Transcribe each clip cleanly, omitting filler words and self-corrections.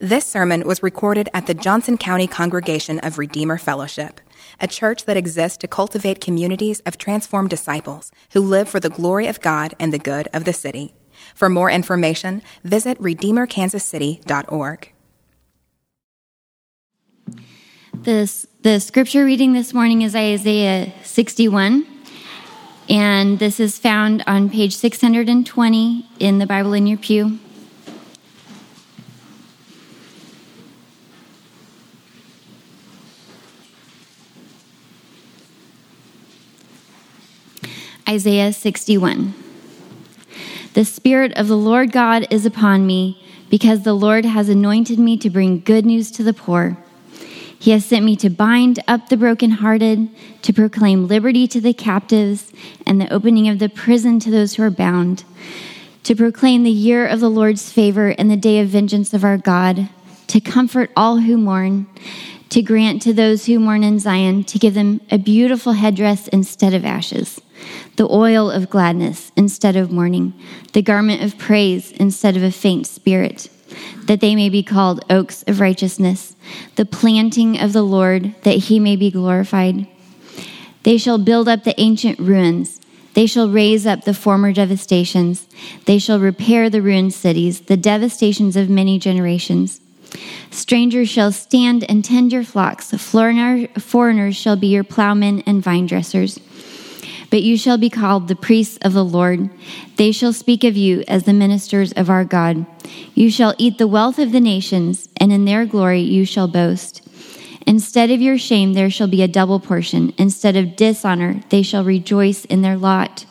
This sermon was recorded at the Johnson County Congregation of Redeemer Fellowship, a church that exists to cultivate communities of transformed disciples who live for the glory of God and the good of the city. For more information, visit RedeemerKansasCity.org. The scripture reading this morning is Isaiah 61, and this is found on page 620 in the Bible in your pew. Isaiah 61. The Spirit of the Lord God is upon me, because the Lord has anointed me to bring good news to the poor. He has sent me to bind up the brokenhearted, to proclaim liberty to the captives, and the opening of the prison to those who are bound, to proclaim the year of the Lord's favor and the day of vengeance of our God, to comfort all who mourn, to grant to those who mourn in Zion, to give them a beautiful headdress instead of ashes, the oil of gladness instead of mourning, the garment of praise instead of a faint spirit, that they may be called oaks of righteousness, the planting of the Lord, that he may be glorified. They shall build up the ancient ruins. They shall raise up the former devastations. They shall repair the ruined cities, the devastations of many generations. Strangers shall stand and tend your flocks. Foreigners shall be your plowmen and vine dressers. But you shall be called the priests of the Lord. They shall speak of you as the ministers of our God. You shall eat the wealth of the nations, and in their glory you shall boast. Instead of your shame, there shall be a double portion. Instead of dishonor, they shall rejoice in their lot.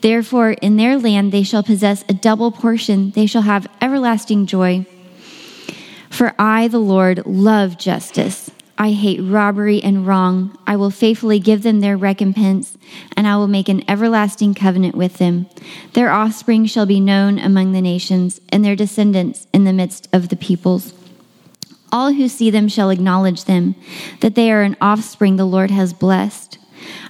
Therefore, in their land they shall possess a double portion. They shall have everlasting joy. For I, the Lord, love justice. I hate robbery and wrong. I will faithfully give them their recompense, and I will make an everlasting covenant with them. Their offspring shall be known among the nations, and their descendants in the midst of the peoples. All who see them shall acknowledge them, that they are an offspring the Lord has blessed.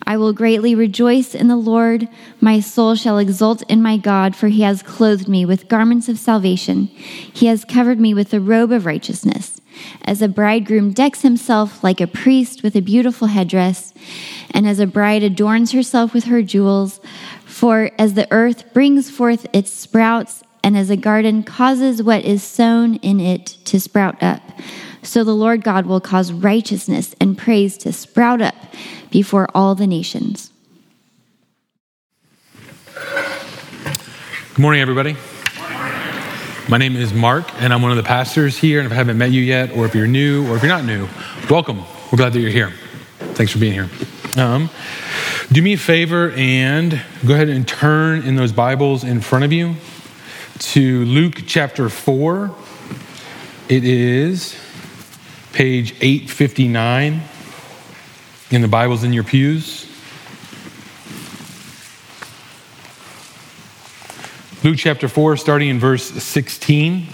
I will greatly rejoice in the Lord. My soul shall exult in my God, for he has clothed me with garments of salvation. He has covered me with the robe of righteousness. As a bridegroom decks himself like a priest with a beautiful headdress, and as a bride adorns herself with her jewels, for as the earth brings forth its sprouts, and as a garden causes what is sown in it to sprout up, so the Lord God will cause righteousness and praise to sprout up before all the nations. Good morning, everybody. My name is Mark, and I'm one of the pastors here, and if I haven't met you yet, or if you're new, or if you're not new, welcome. We're glad that you're here. Thanks for being here. Do me a favor and go ahead and turn in those Bibles in front of you to Luke chapter 4. It is page 859 in the Bibles in your pews. Luke chapter 4, starting in verse 16.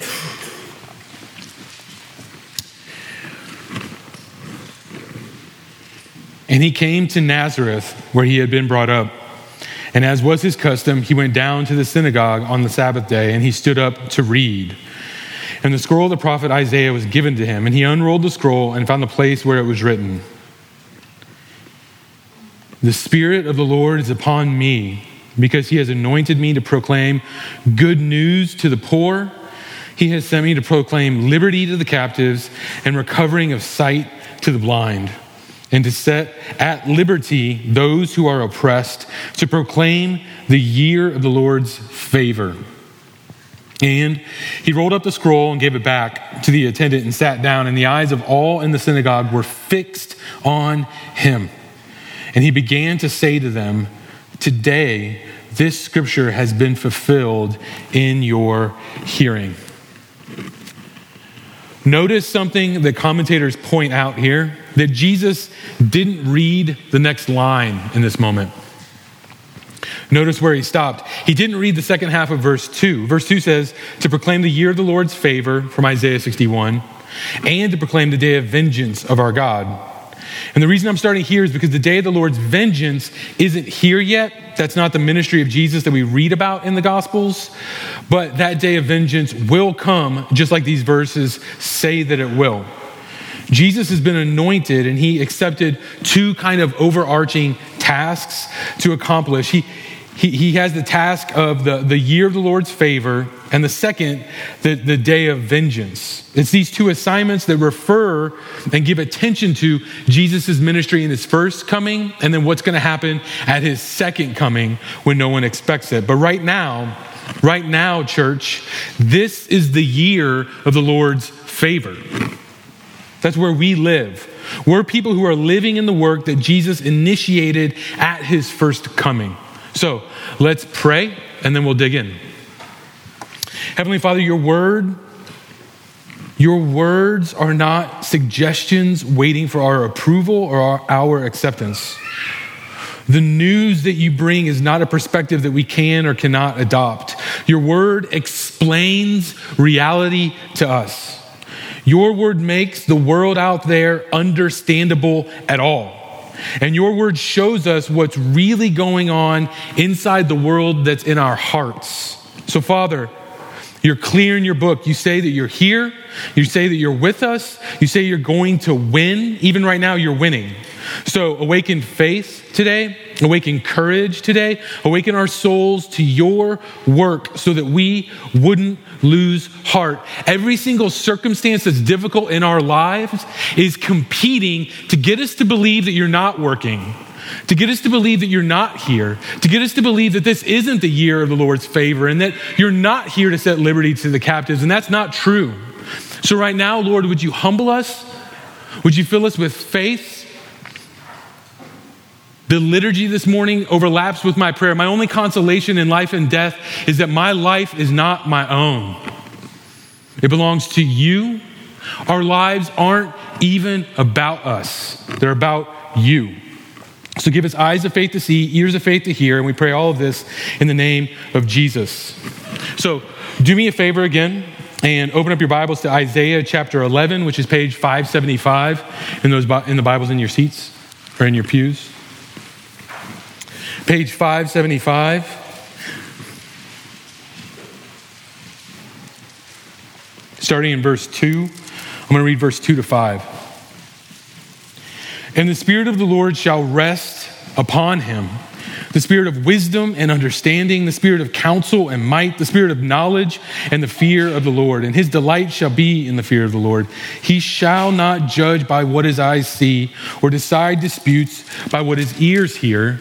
And he came to Nazareth, where he had been brought up. And as was his custom, he went down to the synagogue on the Sabbath day, and he stood up to read. And the scroll of the prophet Isaiah was given to him, and he unrolled the scroll and found the place where it was written, "The Spirit of the Lord is upon me, because he has anointed me to proclaim good news to the poor. He has sent me to proclaim liberty to the captives and recovering of sight to the blind, and to set at liberty those who are oppressed, to proclaim the year of the Lord's favor." And he rolled up the scroll and gave it back to the attendant and sat down, and the eyes of all in the synagogue were fixed on him. And he began to say to them, "Today, this scripture has been fulfilled in your hearing." Notice something that commentators point out here, that Jesus didn't read the next line in this moment. Notice where he stopped. He didn't read the second half of verse 2. Verse 2 says, "To proclaim the year of the Lord's favor," from Isaiah 61, "and to proclaim the day of vengeance of our God." And the reason I'm starting here is because the day of the Lord's vengeance isn't here yet. That's not the ministry of Jesus that we read about in the Gospels. But that day of vengeance will come, just like these verses say that it will. Jesus has been anointed and he accepted two kind of overarching tasks to accomplish. He has the task of the year of the Lord's favor, and the second, the day of vengeance. It's these two assignments that refer and give attention to Jesus' ministry in his first coming, and then what's going to happen at his second coming when no one expects it. But right now, church, this is the year of the Lord's favor. That's where we live. We're people who are living in the work that Jesus initiated at his first coming. So let's pray and then we'll dig in. Heavenly Father, your words are not suggestions waiting for our approval or our acceptance. The news that you bring is not a perspective that we can or cannot adopt. Your word explains reality to us. Your word makes the world out there understandable at all. And your word shows us what's really going on inside the world that's in our hearts. So, Father, you're clear in your book. You say that you're here. You say that you're with us. You say you're going to win. Even right now, you're winning. So awaken faith today, awaken courage today, awaken our souls to your work so that we wouldn't lose heart. Every single circumstance that's difficult in our lives is competing to get us to believe that you're not working, to get us to believe that you're not here, to get us to believe that this isn't the year of the Lord's favor and that you're not here to set liberty to the captives. And that's not true. So right now, Lord, would you humble us? Would you fill us with faith? The liturgy this morning overlaps with my prayer. My only consolation in life and death is that my life is not my own. It belongs to you. Our lives aren't even about us. They're about you. So give us eyes of faith to see, ears of faith to hear, and we pray all of this in the name of Jesus. So do me a favor again and open up your Bibles to Isaiah chapter 11, which is page 575 in the Bibles in your seats or in your pews. Page 575, starting in verse 2, I'm going to read verse 2 to 5. And the Spirit of the Lord shall rest upon him, the Spirit of wisdom and understanding, the Spirit of counsel and might, the Spirit of knowledge and the fear of the Lord. And his delight shall be in the fear of the Lord. He shall not judge by what his eyes see or decide disputes by what his ears hear,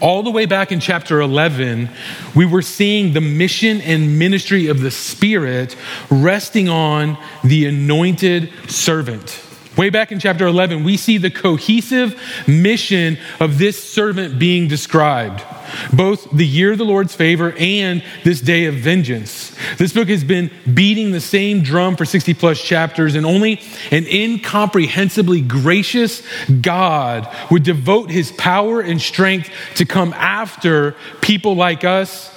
All the way back in chapter 11, we were seeing the mission and ministry of the Spirit resting on the anointed servant. Way back in chapter 11, we see the cohesive mission of this servant being described, both the year of the Lord's favor and this day of vengeance. This book has been beating the same drum for 60 plus chapters, and only an incomprehensibly gracious God would devote his power and strength to come after people like us,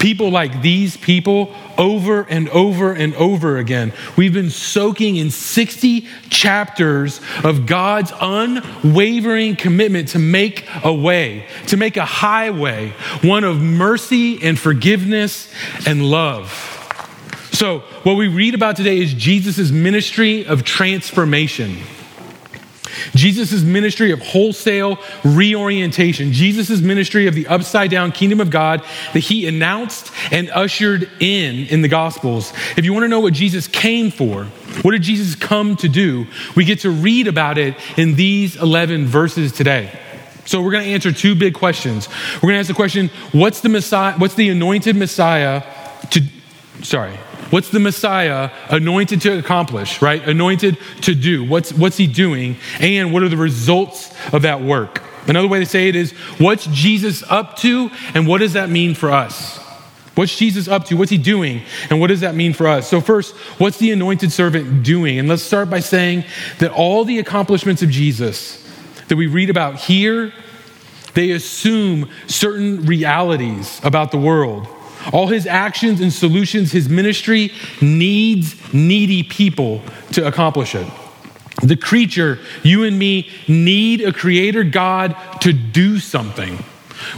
people like these people, over and over and over again. We've been soaking in 60 chapters of God's unwavering commitment to make a way, to make a highway, one of mercy and forgiveness and love. So what we read about today is Jesus' ministry of transformation. Jesus' ministry of wholesale reorientation, Jesus' ministry of the upside-down kingdom of God that he announced and ushered in the Gospels. If you want to know what Jesus came for, what did Jesus come to do, we get to read about it in these 11 verses today. So we're going to answer two big questions. We're going to ask the question, what's the Messiah anointed to accomplish, right? Anointed to do. What's he doing? And what are the results of that work? Another way to say it is, what's Jesus up to and what does that mean for us? What's Jesus up to? What's he doing? And what does that mean for us? So first, what's the anointed servant doing? And let's start by saying that all the accomplishments of Jesus that we read about here, they assume certain realities about the world. All his actions and solutions, his ministry needs needy people to accomplish it. The creature, you and me, need a creator God to do something.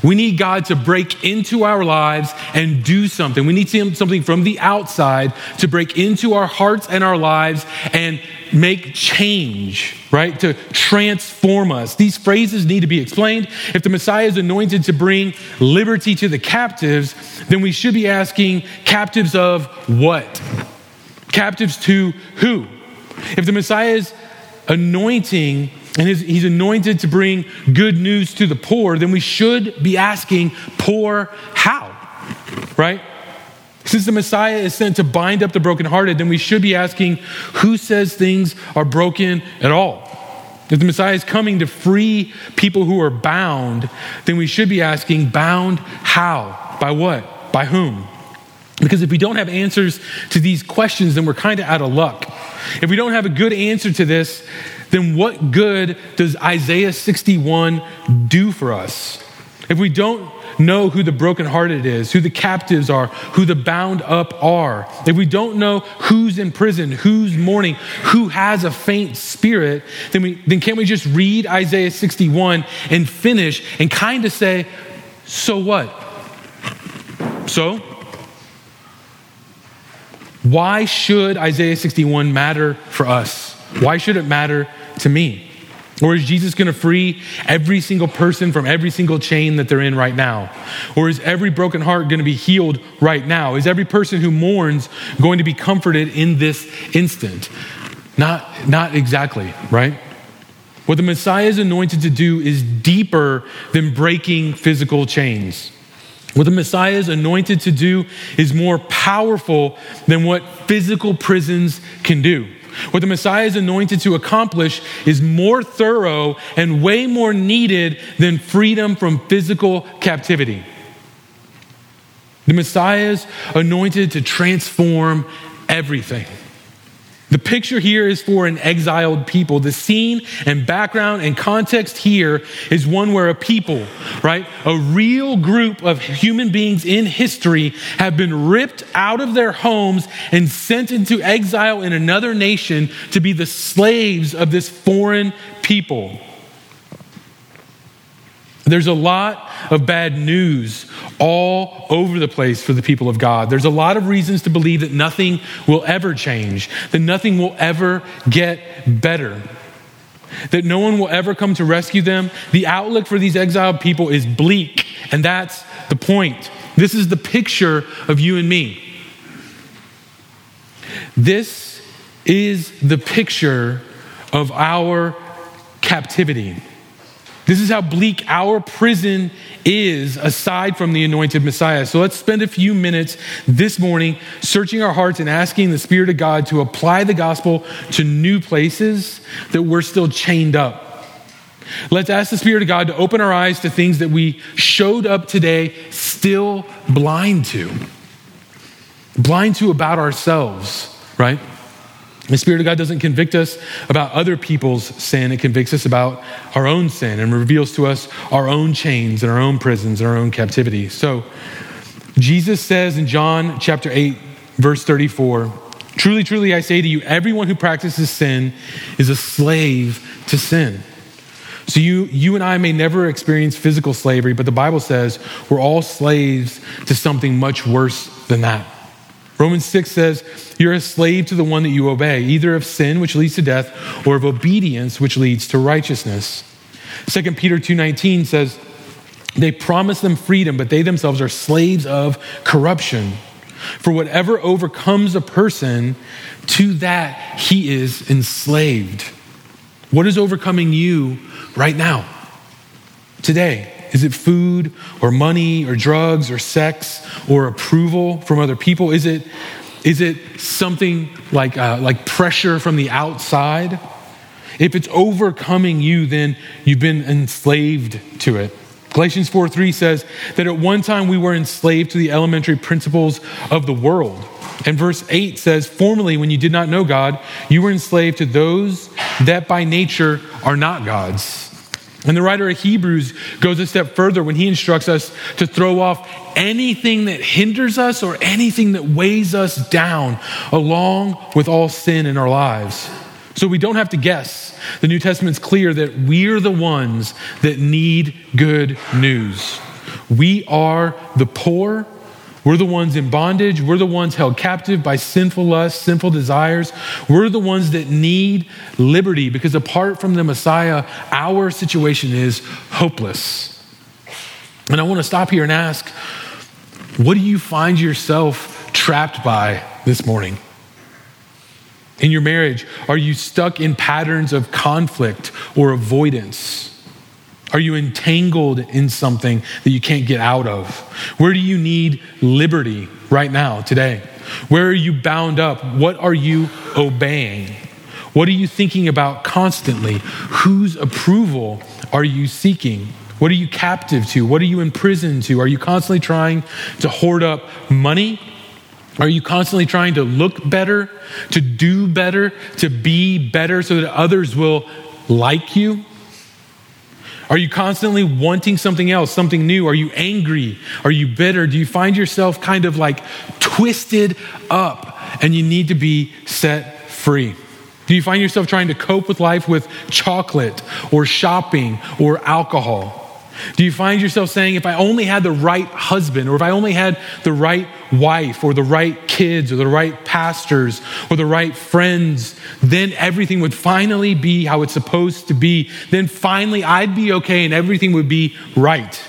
We need God to break into our lives and do something. We need something from the outside to break into our hearts and our lives and make change, right? To transform us. These phrases need to be explained. If the Messiah is anointed to bring liberty to the captives, then we should be asking, captives of what? Captives to who? If the Messiah is anointing and he's anointed to bring good news to the poor, then we should be asking, poor how, right? Since the Messiah is sent to bind up the brokenhearted, then we should be asking, who says things are broken at all? If the Messiah is coming to free people who are bound, then we should be asking, bound how? By what? By whom? Because if we don't have answers to these questions, then we're kind of out of luck. If we don't have a good answer to this, then what good does Isaiah 61 do for us? If we don't know who the brokenhearted is, who the captives are, who the bound up are, if we don't know who's in prison, who's mourning, who has a faint spirit, then can't we just read Isaiah 61 and finish and kind of say, so what? So, why should Isaiah 61 matter for us? Why should it matter to me? Or is Jesus going to free every single person from every single chain that they're in right now? Or is every broken heart going to be healed right now? Is every person who mourns going to be comforted in this instant? Not exactly, right? What the Messiah is anointed to do is deeper than breaking physical chains. What the Messiah is anointed to do is more powerful than what physical prisons can do. What the Messiah is anointed to accomplish is more thorough and way more needed than freedom from physical captivity. The Messiah is anointed to transform everything. The picture here is for an exiled people. The scene and background and context here is one where a people, right, a real group of human beings in history have been ripped out of their homes and sent into exile in another nation to be the slaves of this foreign people. There's a lot of bad news all over the place for the people of God. There's a lot of reasons to believe that nothing will ever change, that nothing will ever get better, that no one will ever come to rescue them. The outlook for these exiled people is bleak, and that's the point. This is the picture of you and me. This is the picture of our captivity. This is how bleak our prison is aside from the anointed Messiah. So let's spend a few minutes this morning searching our hearts and asking the Spirit of God to apply the gospel to new places that we're still chained up. Let's ask the Spirit of God to open our eyes to things that we showed up today still blind to about ourselves, right? The Spirit of God doesn't convict us about other people's sin. It convicts us about our own sin and reveals to us our own chains and our own prisons and our own captivity. So Jesus says in John chapter 8, verse 34, "Truly, truly, I say to you, everyone who practices sin is a slave to sin." So you and I may never experience physical slavery, but the Bible says we're all slaves to something much worse than that. Romans 6 says, "You're a slave to the one that you obey, either of sin, which leads to death, or of obedience, which leads to righteousness." 2 Peter 2:19 says, "They promise them freedom, but they themselves are slaves of corruption. For whatever overcomes a person, to that he is enslaved." What is overcoming you right now, today? Is it food or money or drugs or sex or approval from other people? Is it something like pressure from the outside? If it's overcoming you, then you've been enslaved to it. Galatians 4:3 says that at one time we were enslaved to the elementary principles of the world. And verse 8 says, formerly when you did not know God, you were enslaved to those that by nature are not God's. And the writer of Hebrews goes a step further when he instructs us to throw off anything that hinders us or anything that weighs us down, along with all sin in our lives. So we don't have to guess. The New Testament's clear that we're the ones that need good news. We are the poor. We're the ones in bondage. We're the ones held captive by sinful lusts, sinful desires. We're the ones that need liberty, because apart from the Messiah, our situation is hopeless. And I want to stop here and ask, what do you find yourself trapped by this morning? In your marriage, are you stuck in patterns of conflict or avoidance? Are you entangled in something that you can't get out of? Where do you need liberty right now, today? Where are you bound up? What are you obeying? What are you thinking about constantly? Whose approval are you seeking? What are you captive to? What are you imprisoned to? Are you constantly trying to hoard up money? Are you constantly trying to look better, to do better, to be better so that others will like you? Are you constantly wanting something else, something new? Are you angry? Are you bitter? Do you find yourself kind of like twisted up and you need to be set free? Do you find yourself trying to cope with life with chocolate or shopping or alcohol? Do you find yourself saying, if I only had the right husband, or if I only had the right wife, or the right kids, or the right pastors, or the right friends, then everything would finally be how it's supposed to be. Then finally I'd be okay and everything would be right.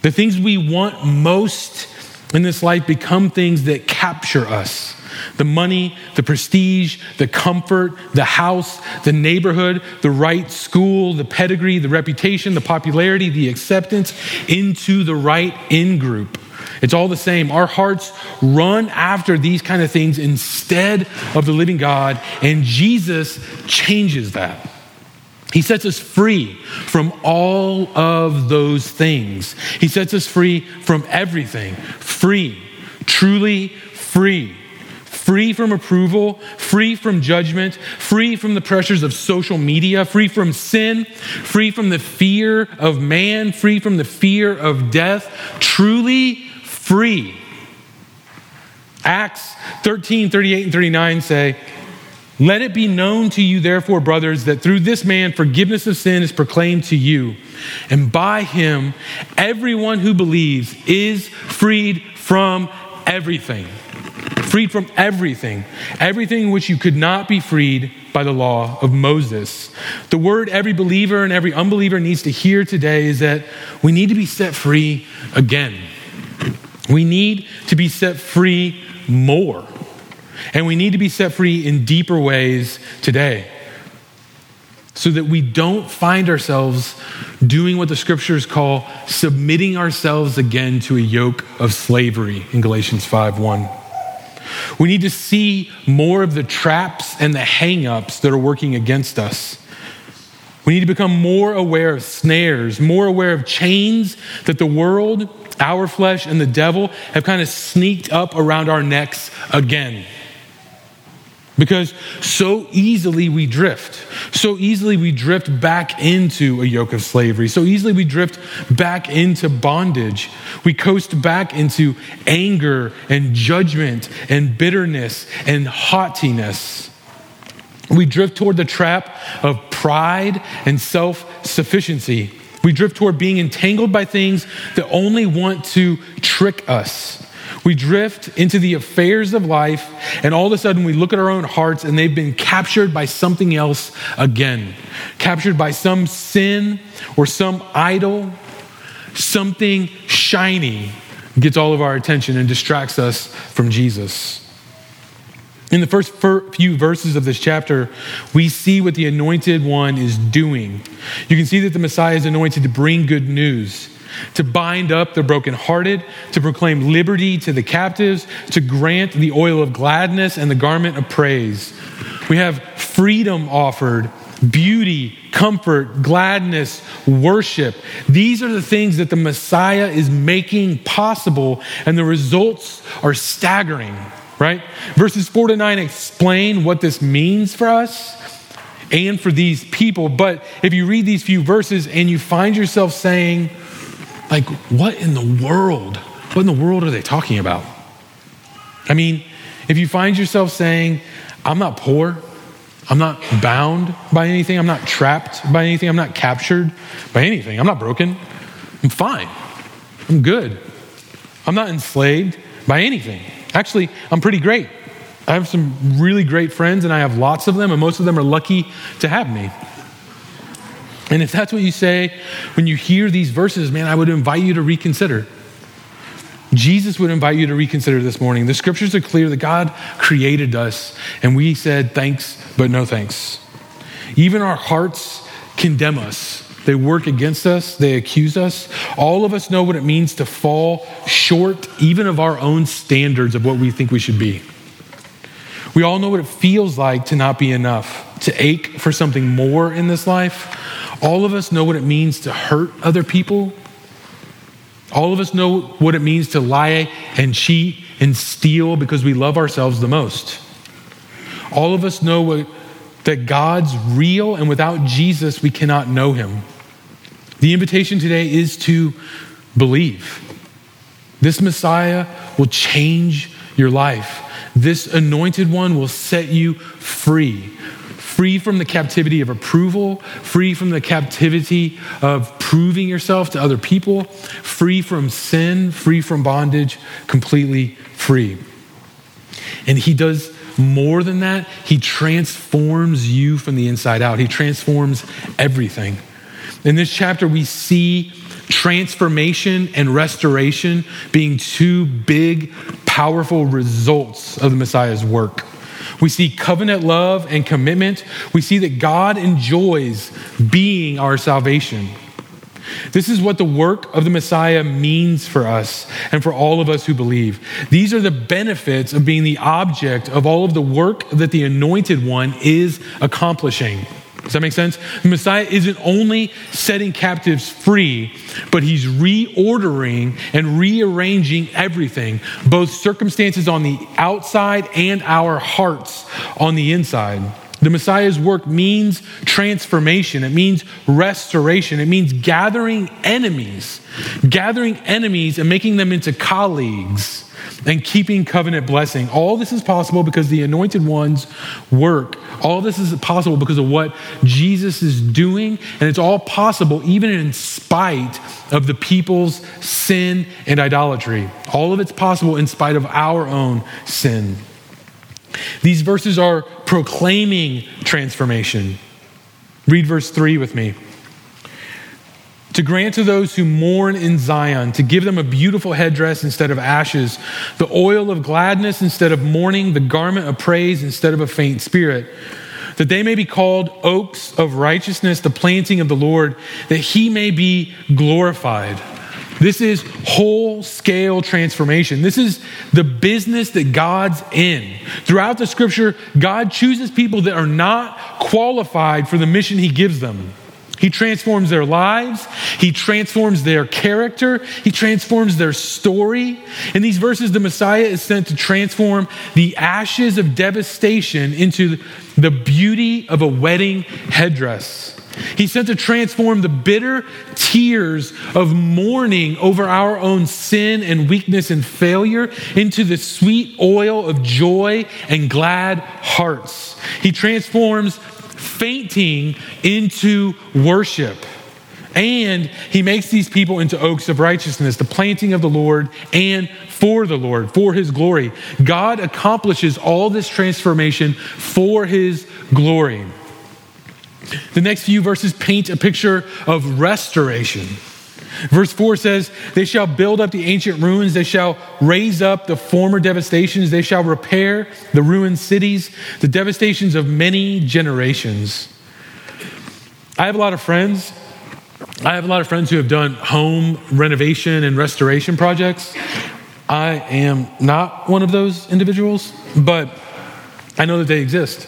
The things we want most in this life become things that capture us. The money, the prestige, the comfort, the house, the neighborhood, the right school, the pedigree, the reputation, the popularity, the acceptance into the right in-group. It's all the same. Our hearts run after these kind of things instead of the living God, and Jesus changes that. He sets us free from all of those things. He sets us free from everything. Free, truly free. Free from approval, free from judgment, free from the pressures of social media, free from sin, free from the fear of man, free from the fear of death, truly free. Acts 13, 38 and 39 say, let it be known to you, therefore, brothers, that through this man forgiveness of sin is proclaimed to you. And by him, everyone who believes is freed from everything. Freed from everything, everything which you could not be freed by the law of Moses. The word every believer and every unbeliever needs to hear today is that we need to be set free again. We need to be set free more. And we need to be set free in deeper ways today, so that we don't find ourselves doing what the scriptures call submitting ourselves again to a yoke of slavery in Galatians 5:1. We need to see more of the traps and the hang-ups that are working against us. We need to become more aware of snares, more aware of chains that the world, our flesh, and the devil have kind of sneaked up around our necks again. Because so easily we drift. So easily we drift back into a yoke of slavery. So easily we drift back into bondage. We coast back into anger and judgment and bitterness and haughtiness. We drift toward the trap of pride and self-sufficiency. We drift toward being entangled by things that only want to trick us. We drift into the affairs of life, and all of a sudden we look at our own hearts and they've been captured by something else again. Captured by some sin or some idol. Something shiny gets all of our attention and distracts us from Jesus. In the first few verses of this chapter, we see what the anointed one is doing. You can see that the Messiah is anointed to bring good news, to bind up the brokenhearted, to proclaim liberty to the captives, to grant the oil of gladness and the garment of praise. We have freedom offered beauty, comfort, gladness, worship. These are the things that the Messiah is making possible, and the results are staggering, right? Verses 4-9 explain what this means for us and for these people. But if you read these few verses and you find yourself saying, like, what in the world? What in the world are they talking about? I mean, if you find yourself saying, I'm not poor, I'm not bound by anything, I'm not trapped by anything, I'm not captured by anything, I'm not broken, I'm fine, I'm good, I'm not enslaved by anything. Actually, I'm pretty great. I have some really great friends and I have lots of them, and most of them are lucky to have me. And if that's what you say when you hear these verses, man, I would invite you to reconsider. Jesus would invite you to reconsider this morning. The scriptures are clear that God created us and we said thanks, but no thanks. Even our hearts condemn us. They work against us. They accuse us. All of us know what it means to fall short even of our own standards of what we think we should be. We all know what it feels like to not be enough, to ache for something more in this life. All of us know what it means to hurt other people. All of us know what it means to lie and cheat and steal because we love ourselves the most. All of us know that God's real, and without Jesus, we cannot know him. The invitation today is to believe. This Messiah will change your life. This anointed one will set you free. Free from the captivity of approval, free from the captivity of proving yourself to other people, free from sin, free from bondage, completely free. And he does more than that. He transforms you from the inside out. He transforms everything. In this chapter, we see transformation and restoration being two big, powerful results of the Messiah's work. We see covenant love and commitment. We see that God enjoys being our salvation. This is what the work of the Messiah means for us and for all of us who believe. These are the benefits of being the object of all of the work that the Anointed One is accomplishing. Does that make sense? The Messiah isn't only setting captives free, but he's reordering and rearranging everything, both circumstances on the outside and our hearts on the inside. The Messiah's work means transformation. It means restoration. It means gathering enemies and making them into colleagues and keeping covenant blessing. All this is possible because the Anointed One's work. All this is possible because of what Jesus is doing, and it's all possible even in spite of the people's sin and idolatry. All of it's possible in spite of our own sin. These verses are proclaiming transformation. Read verse 3 with me. To grant to those who mourn in Zion, to give them a beautiful headdress instead of ashes, the oil of gladness instead of mourning, the garment of praise instead of a faint spirit, that they may be called oaks of righteousness, the planting of the Lord, that he may be glorified. This is whole-scale transformation. This is the business that God's in. Throughout the scripture, God chooses people that are not qualified for the mission he gives them. He transforms their lives. He transforms their character. He transforms their story. In these verses, the Messiah is sent to transform the ashes of devastation into the beauty of a wedding headdress. He's sent to transform the bitter tears of mourning over our own sin and weakness and failure into the sweet oil of joy and glad hearts. He transforms fainting into worship. And he makes these people into oaks of righteousness, the planting of the Lord and for the Lord, for his glory. God accomplishes all this transformation for his glory. The next few verses paint a picture of restoration. Verse 4 says, they shall build up the ancient ruins. They shall raise up the former devastations. They shall repair the ruined cities, the devastations of many generations. I have a lot of friends. I have a lot of friends who have done home renovation and restoration projects. I am not one of those individuals, but I know that they exist.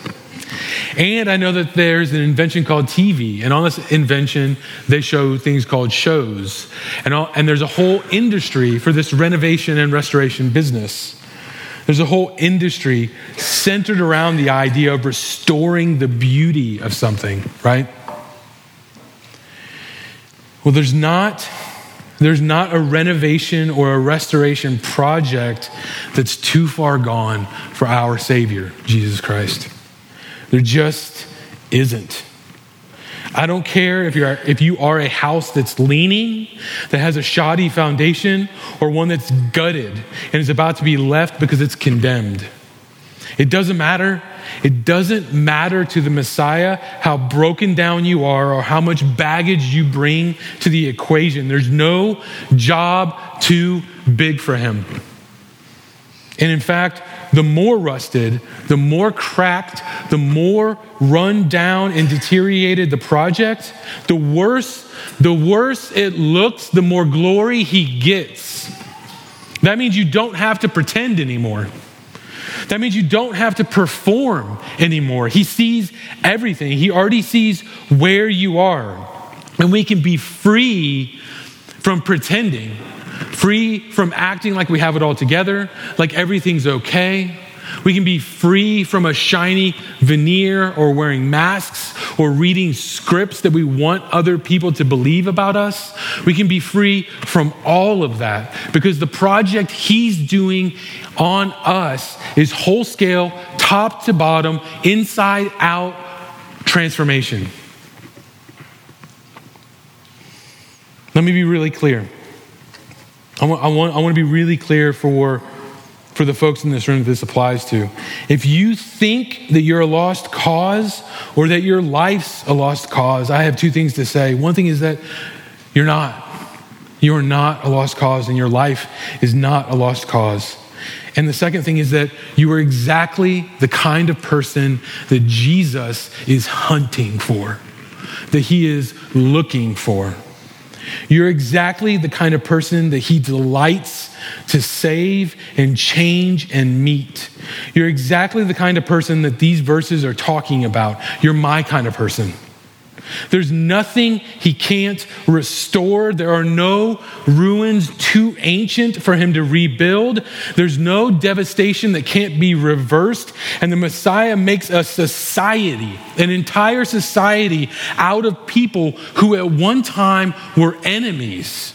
And I know that there's an invention called TV, and on this invention, they show things called shows. And there's a whole industry for this renovation and restoration business. There's a whole industry centered around the idea of restoring the beauty of something, right? Well, there's not a renovation or a restoration project that's too far gone for our Savior, Jesus Christ. There just isn't. I don't care if you are a house that's leaning, that has a shoddy foundation, or one that's gutted and is about to be left because it's condemned. It doesn't matter. It doesn't matter to the Messiah how broken down you are or how much baggage you bring to the equation. There's no job too big for him. And in fact, the more rusted, the more cracked, the more run down and deteriorated the project, the worse it looks, the more glory he gets. That means you don't have to pretend anymore. That means you don't have to perform anymore. He sees everything. He already sees where you are. And we can be free from pretending, free from acting like we have it all together, like everything's okay. We can be free from a shiny veneer or wearing masks or reading scripts that we want other people to believe about us. We can be free from all of that because the project he's doing on us is whole scale, top to bottom, inside out transformation. Let me be really clear. I want to be really clear for the folks in this room that this applies to. If you think that you're a lost cause or that your life's a lost cause, I have two things to say. One thing is that you're not. You're not a lost cause, and your life is not a lost cause. And the second thing is that you are exactly the kind of person that Jesus is hunting for, that he is looking for. You're exactly the kind of person that he delights to save and change and meet. You're exactly the kind of person that these verses are talking about. You're my kind of person. There's nothing he can't restore. There are no ruins too ancient for him to rebuild. There's no devastation that can't be reversed. And the Messiah makes a society, an entire society, out of people who at one time were enemies.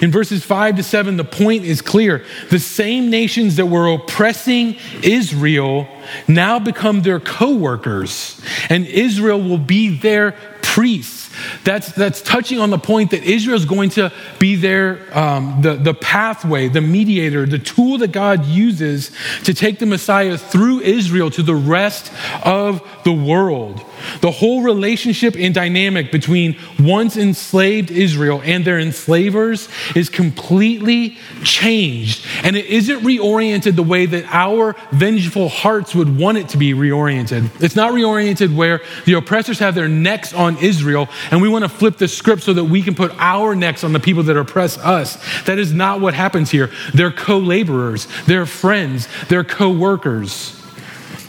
In verses 5-7, the point is clear. The same nations that were oppressing Israel now become their co-workers, and Israel will be their priests. That's touching on the point that Israel is going to be their the pathway, the mediator, the tool that God uses to take the Messiah through Israel to the rest of the world. The whole relationship and dynamic between once enslaved Israel and their enslavers is completely changed, and it isn't reoriented the way that our vengeful hearts would want it to be reoriented. It's not reoriented where the oppressors have their necks on Israel, and we want to flip the script so that we can put our necks on the people that oppress us. That is not what happens here. They're co-laborers, they're friends, they're co-workers.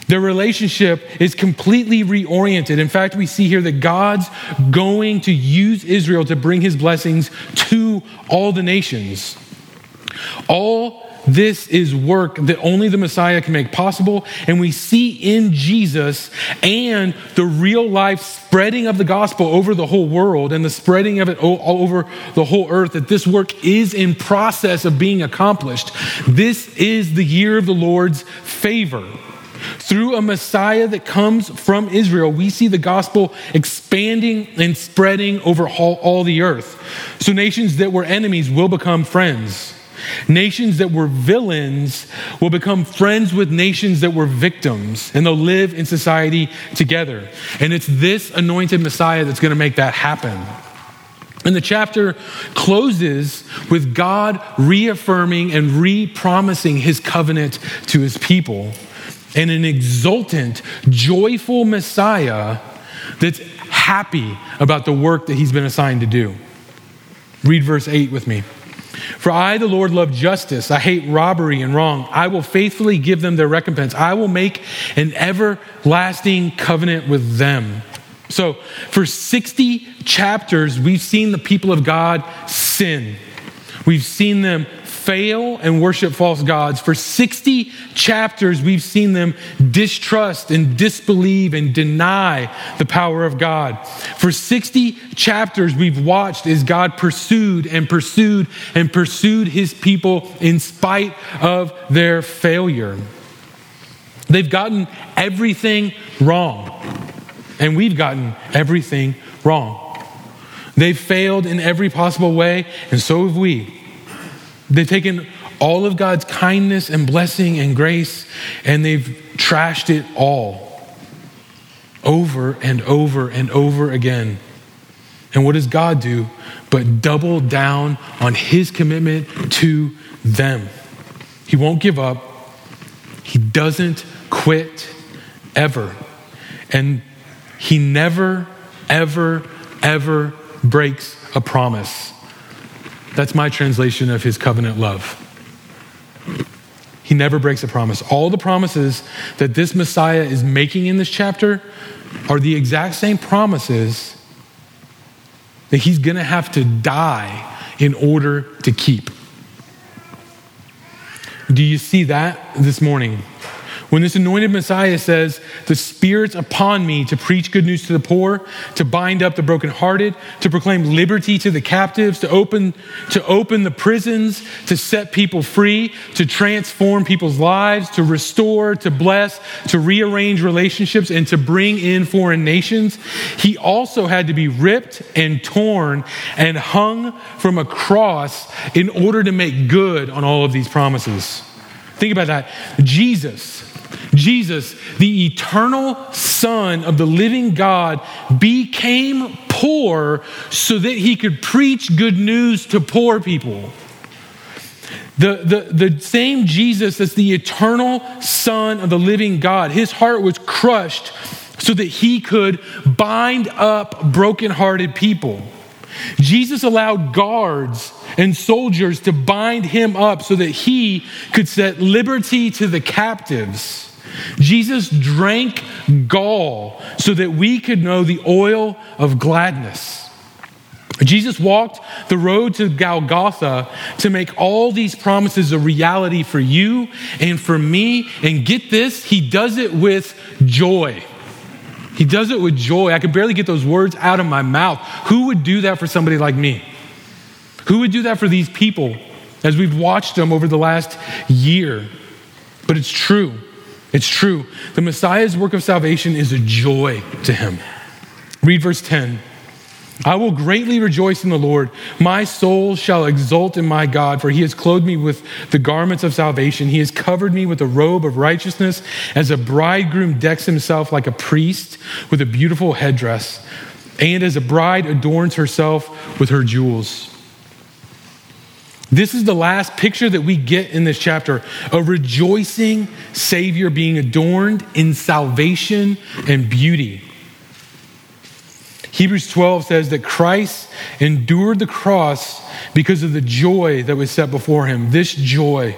Their relationship is completely reoriented. In fact, we see here that God's going to use Israel to bring his blessings to all the nations. All this is work that only the Messiah can make possible, and we see in Jesus and the real life spreading of the gospel over the whole world and the spreading of it all over the whole earth that this work is in process of being accomplished. This is the year of the Lord's favor. Through a Messiah that comes from Israel, we see the gospel expanding and spreading over all the earth. So nations that were enemies will become friends. Nations that were villains will become friends with nations that were victims, and they'll live in society together. And it's this anointed Messiah that's going to make that happen. And the chapter closes with God reaffirming and re-promising his covenant to his people, and an exultant, joyful Messiah that's happy about the work that he's been assigned to do. Read verse 8 with me. For I, the Lord, love justice. I hate robbery and wrong. I will faithfully give them their recompense. I will make an everlasting covenant with them. So for 60 chapters, we've seen the people of God sin. We've seen them fail and worship false gods. For 60 chapters, we've seen them distrust and disbelieve and deny the power of God. For 60 chapters, we've watched as God pursued and pursued and pursued his people in spite of their failure. They've gotten everything wrong, and we've gotten everything wrong. They've failed in every possible way, and so have we. They've taken all of God's kindness and blessing and grace, and they've trashed it all over and over and over again. And what does God do but double down on his commitment to them? He won't give up. He doesn't quit ever. And he never, ever, ever breaks a promise. That's my translation of his covenant love. He never breaks a promise. All the promises that this Messiah is making in this chapter are the exact same promises that he's going to have to die in order to keep. Do you see that this morning? When this anointed Messiah says, "The Spirit's upon me to preach good news to the poor, to bind up the brokenhearted, to proclaim liberty to the captives, to open the prisons, to set people free, to transform people's lives, to restore, to bless, to rearrange relationships, and to bring in foreign nations," he also had to be ripped and torn and hung from a cross in order to make good on all of these promises. Think about that. Jesus, the eternal Son of the living God, became poor so that he could preach good news to poor people. The same Jesus that's the eternal Son of the living God, his heart was crushed so that he could bind up brokenhearted people. Jesus allowed guards and soldiers to bind him up so that he could set liberty to the captives. Jesus drank gall so that we could know the oil of gladness. Jesus walked the road to Golgotha to make all these promises a reality for you and for me. And get this, he does it with joy. He does it with joy. I could barely get those words out of my mouth. Who would do that for somebody like me? Who would do that for these people as we've watched them over the last year? But it's true. It's true. The Messiah's work of salvation is a joy to him. Read verse 10. "I will greatly rejoice in the Lord. My soul shall exult in my God, for he has clothed me with the garments of salvation. He has covered me with a robe of righteousness, as a bridegroom decks himself like a priest with a beautiful headdress, and as a bride adorns herself with her jewels." This is the last picture that we get in this chapter: a rejoicing Savior being adorned in salvation and beauty. Hebrews 12 says that Christ endured the cross because of the joy that was set before him. This joy,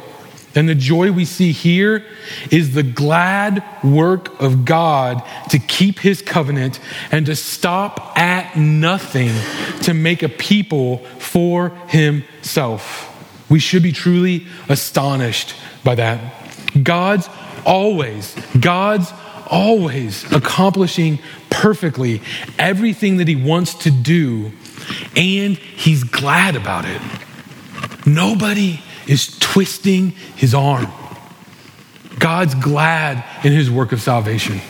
and the joy we see here, is the glad work of God to keep his covenant and to stop at nothing to make a people for himself. We should be truly astonished by that. God's always accomplishing perfectly everything that he wants to do, and he's glad about it. Nobody is twisting his arm. God's glad in his work of salvation.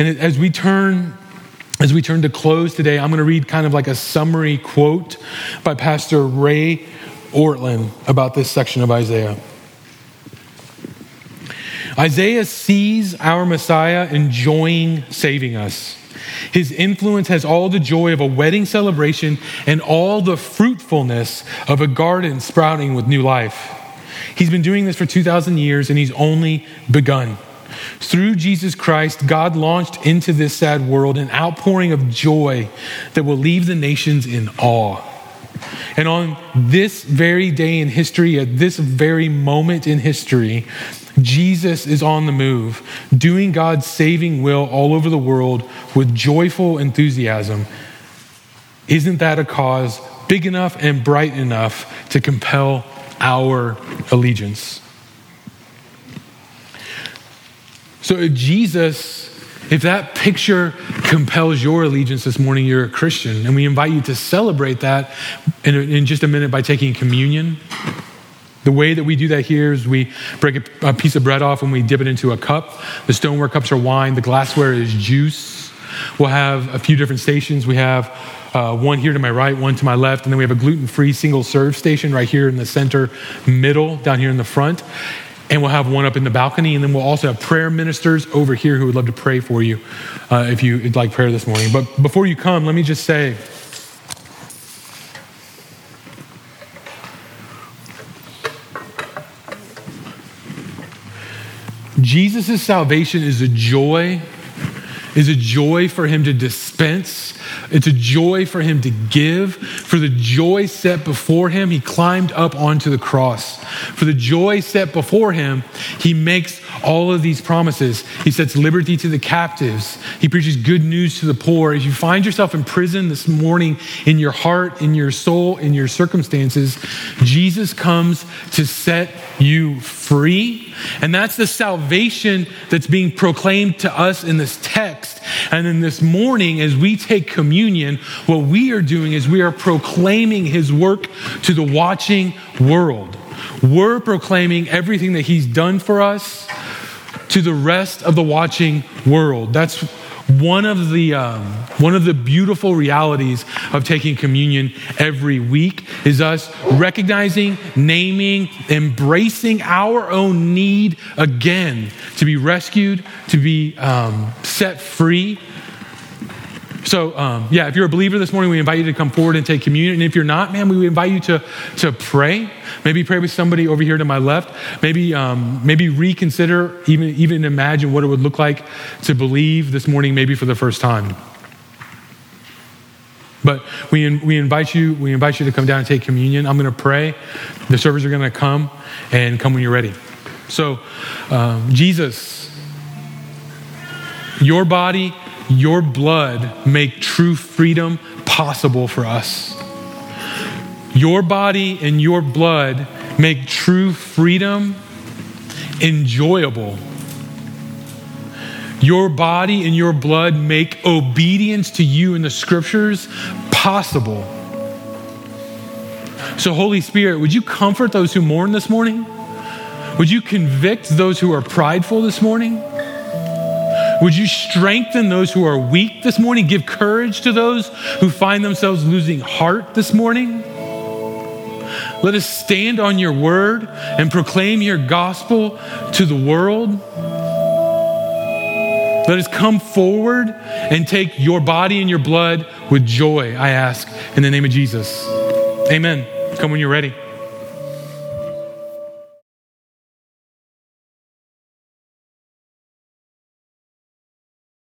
And as we turn to close today, I'm going to read kind of like a summary quote by Pastor Ray Ortland about this section of Isaiah. Isaiah sees our Messiah enjoying saving us. His influence has all the joy of a wedding celebration and all the fruitfulness of a garden sprouting with new life. He's been doing this for 2,000 years, and he's only begun. Through Jesus Christ, God launched into this sad world an outpouring of joy that will leave the nations in awe. And on this very day in history, at this very moment in history, Jesus is on the move, doing God's saving will all over the world with joyful enthusiasm. Isn't that a cause big enough and bright enough to compel our allegiance? So if Jesus, if that picture compels your allegiance this morning, you're a Christian. And we invite you to celebrate that in just a minute by taking communion. The way that we do that here is we break a piece of bread off and we dip it into a cup. The stoneware cups are wine. The glassware is juice. We'll have a few different stations. We have one here to my right, one to my left. And then we have a gluten-free single serve station right here in the center middle, down here in the front. And we'll have one up in the balcony. And then we'll also have prayer ministers over here who would love to pray for you if you'd like prayer this morning. But before you come, let me just say, Jesus' salvation is a joy for him to dispense. It's a joy for him to give. For the joy set before him, he climbed up onto the cross. For the joy set before him, he makes all of these promises. He sets liberty to the captives. He preaches good news to the poor. If you find yourself in prison this morning, in your heart, in your soul, in your circumstances, Jesus comes to set you free. And that's the salvation that's being proclaimed to us in this text. And then this morning, as we take communion, what we are doing is we are proclaiming his work to the watching world. We're proclaiming everything that he's done for us to the rest of the watching world. That's one of the beautiful realities of taking communion every week is us recognizing, naming, embracing our own need again to be rescued, to be set free. So, if you're a believer this morning, we invite you to come forward and take communion. And if you're not, man, we invite you to pray. Maybe pray with somebody over here to my left. Maybe reconsider, even imagine what it would look like to believe this morning, maybe for the first time. But we invite you to come down and take communion. I'm going to pray. The servers are going to come when you're ready. So, Jesus, your body, your blood make true freedom possible for us. Your body and your blood make true freedom enjoyable. Your body and your blood make obedience to you in the scriptures possible. So, Holy Spirit, would you comfort those who mourn this morning? Would you convict those who are prideful this morning? Would you strengthen those who are weak this morning? Give courage to those who find themselves losing heart this morning? Let us stand on your word and proclaim your gospel to the world. Let us come forward and take your body and your blood with joy, I ask, in the name of Jesus. Amen. Come when you're ready.